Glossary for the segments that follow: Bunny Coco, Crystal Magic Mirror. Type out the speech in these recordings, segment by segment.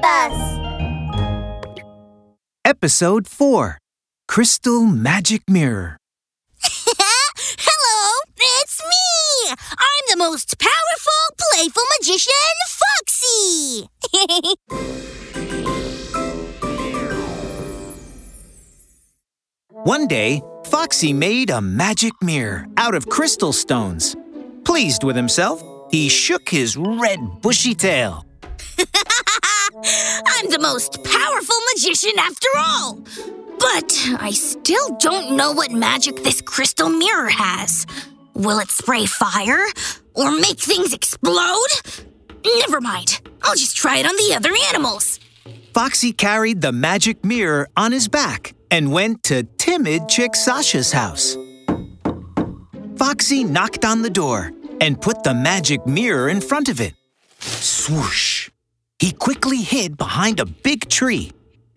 bus. Episode 4, Crystal Magic Mirror. Hello, it's me! I'm the most powerful, playful magician, Foxie! One day, Foxie made a magic mirror out of crystal stones. Pleased with himself, he shook his red, bushy tail. I'm the most powerful magician after all. But I still don't know what magic this crystal mirror has. Will it spray fire? Or make things explode? Never mind. I'll just try it on the other animals. Foxie carried the magic mirror on his back and went to timid Chick Sasha's house. Foxie knocked on the door and put the magic mirror in front of it. Swoosh! He quickly hid behind a big tree.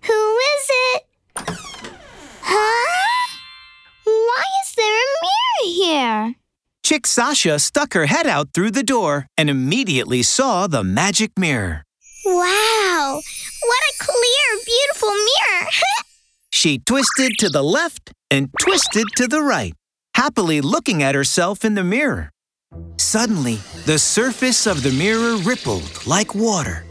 Who is it? Huh? Why is there a mirror here? Chick Sasha stuck her head out through the door and immediately saw the magic mirror. Wow! What a clear, beautiful mirror! She twisted to the left and twisted to the right, happily looking at herself in the mirror. Suddenly, the surface of the mirror rippled like water.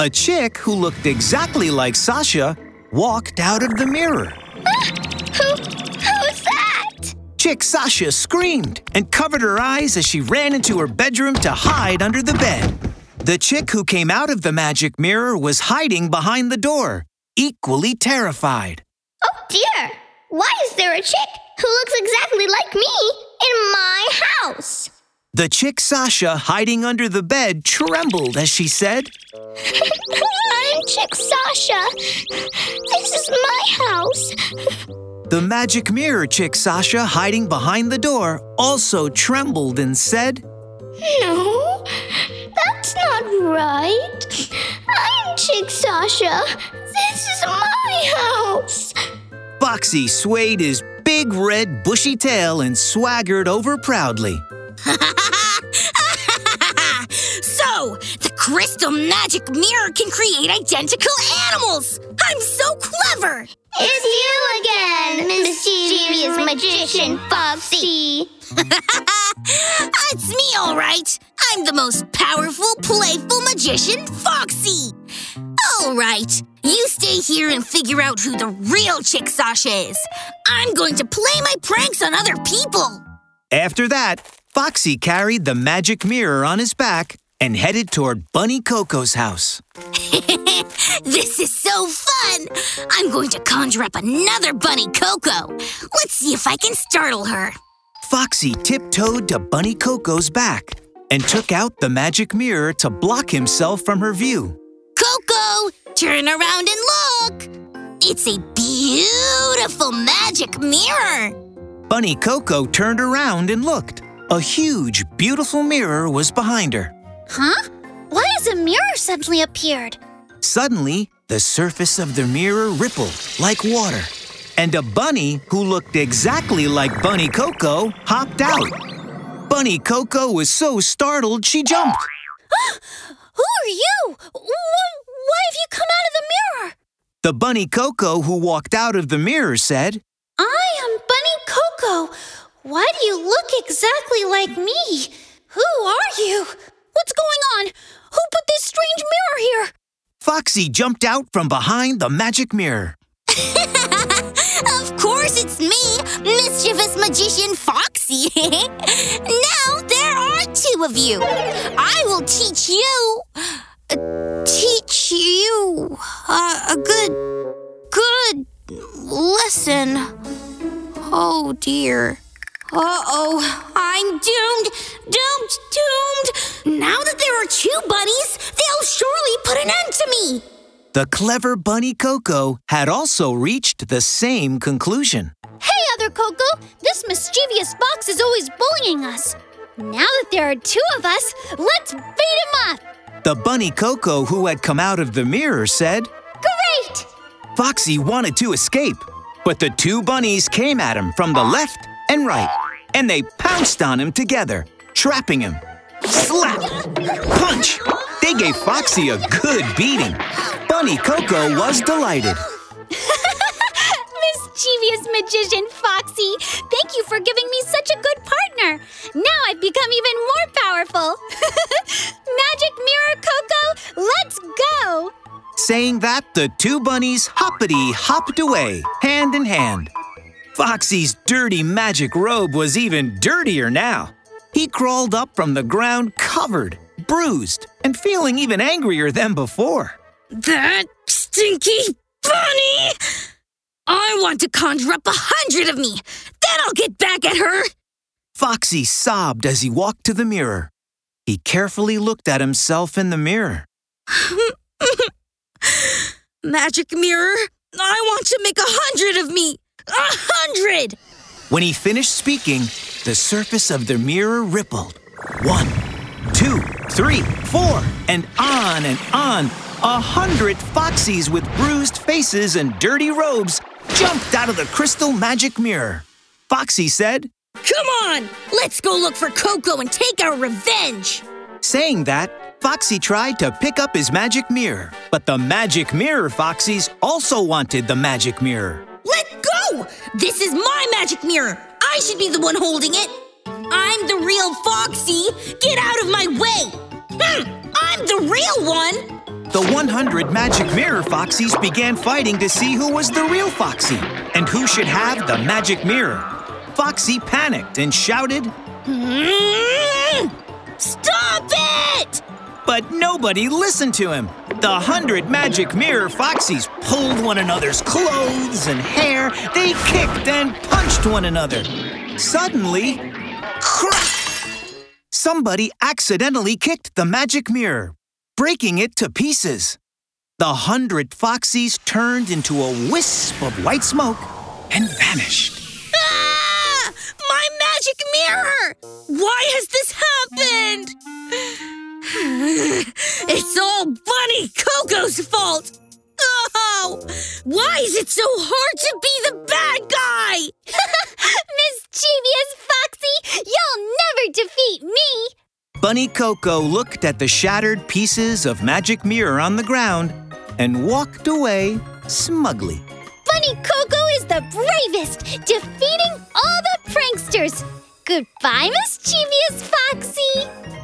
A chick who looked exactly like Sasha walked out of the mirror. Who's that? Chick Sasha screamed and covered her eyes as she ran into her bedroom to hide under the bed. The chick who came out of the magic mirror was hiding behind the door, equally terrified. Oh dear! Why is there a chick who looks exactly like me in my house? The Chick Sasha hiding under the bed trembled as she said, I'm Chick Sasha. This is my house. The magic mirror Chick Sasha hiding behind the door also trembled and said, No, that's not right. I'm Chick Sasha. This is my house. Foxie swayed his big red bushy tail and swaggered over proudly. So, the crystal magic mirror can create identical animals! I'm so clever! It's you again, mischievous magician Foxie! It's me, all right! I'm the most powerful, playful magician, Foxie! All right, you stay here and figure out who the real Chick Sasha is. I'm going to play my pranks on other people! After that, Foxie carried the magic mirror on his back and headed toward Bunny Coco's house. This is so fun! I'm going to conjure up another Bunny Coco. Let's see if I can startle her. Foxie tiptoed to Bunny Coco's back and took out the magic mirror to block himself from her view. Coco, turn around and look! It's a beautiful magic mirror! Bunny Coco turned around and looked. A huge, beautiful mirror was behind her. Huh? Why has a mirror suddenly appeared? Suddenly, the surface of the mirror rippled like water, and a bunny who looked exactly like Bunny Coco hopped out. Bunny Coco was so startled she jumped. Who are you? Why have you come out of the mirror? The Bunny Coco who walked out of the mirror said, I am Bunny Coco. Why do you look exactly like me? Who are you? What's going on? Who put this strange mirror here? Foxie jumped out from behind the magic mirror. Of course it's me, mischievous magician Foxie. Now there are two of you. I will teach you a good lesson. Oh dear. Uh-oh, I'm doomed. Now that there are two bunnies, they'll surely put an end to me. The clever Bunny Coco had also reached the same conclusion. Hey, other Coco, this mischievous fox is always bullying us. Now that there are two of us, let's beat him up. The Bunny Coco who had come out of the mirror said, Great! Foxie wanted to escape, but the two bunnies came at him from the left and right, and they pounced on him together, trapping him. Slap! Punch! They gave Foxie a good beating, but Bunny Coco was delighted. Mischievous magician Foxie, thank you for giving me such a good partner. Now I've become even more powerful. Magic Mirror Coco, let's go! Saying that, the two bunnies hoppity-hopped away, hand in hand. Foxie's dirty magic robe was even dirtier now. He crawled up from the ground covered, bruised, and feeling even angrier than before. That stinky bunny! I want to conjure up 100 of me! Then I'll get back at her! Foxie sobbed as he walked to the mirror. He carefully looked at himself in the mirror. Magic mirror, I want to make 100 of me! 100! When he finished speaking, the surface of the mirror rippled. 1, 2, 3, 4, and on. 100 Foxies with bruised faces and dirty robes jumped out of the crystal magic mirror. Foxie said, "Come on, let's go look for Coco and take our revenge." Saying that, Foxie tried to pick up his magic mirror, but the magic mirror Foxies also wanted the magic mirror. Let go! This is my magic mirror. I should be the one holding it. I'm the real Foxie. Get out of my way. I'm the real one. The 100 magic mirror Foxies began fighting to see who was the real Foxie and who should have the magic mirror. Foxie panicked and shouted, "Stop it!" But nobody listened to him. The 100 magic mirror Foxies pulled one another's clothes and hair. They kicked and punched one another. Suddenly, crack! Somebody accidentally kicked the magic mirror, breaking it to pieces. The 100 Foxies turned into a wisp of white smoke and vanished. Ah! My magic mirror! Why has this happened? It's all Bunny Coco's fault! Oh! Why is it so hard to be the bad guy? Mischievous Foxie, you'll never defeat me! Bunny Coco looked at the shattered pieces of magic mirror on the ground and walked away smugly. Bunny Coco is the bravest, defeating all the pranksters! Goodbye, Mischievous Foxie!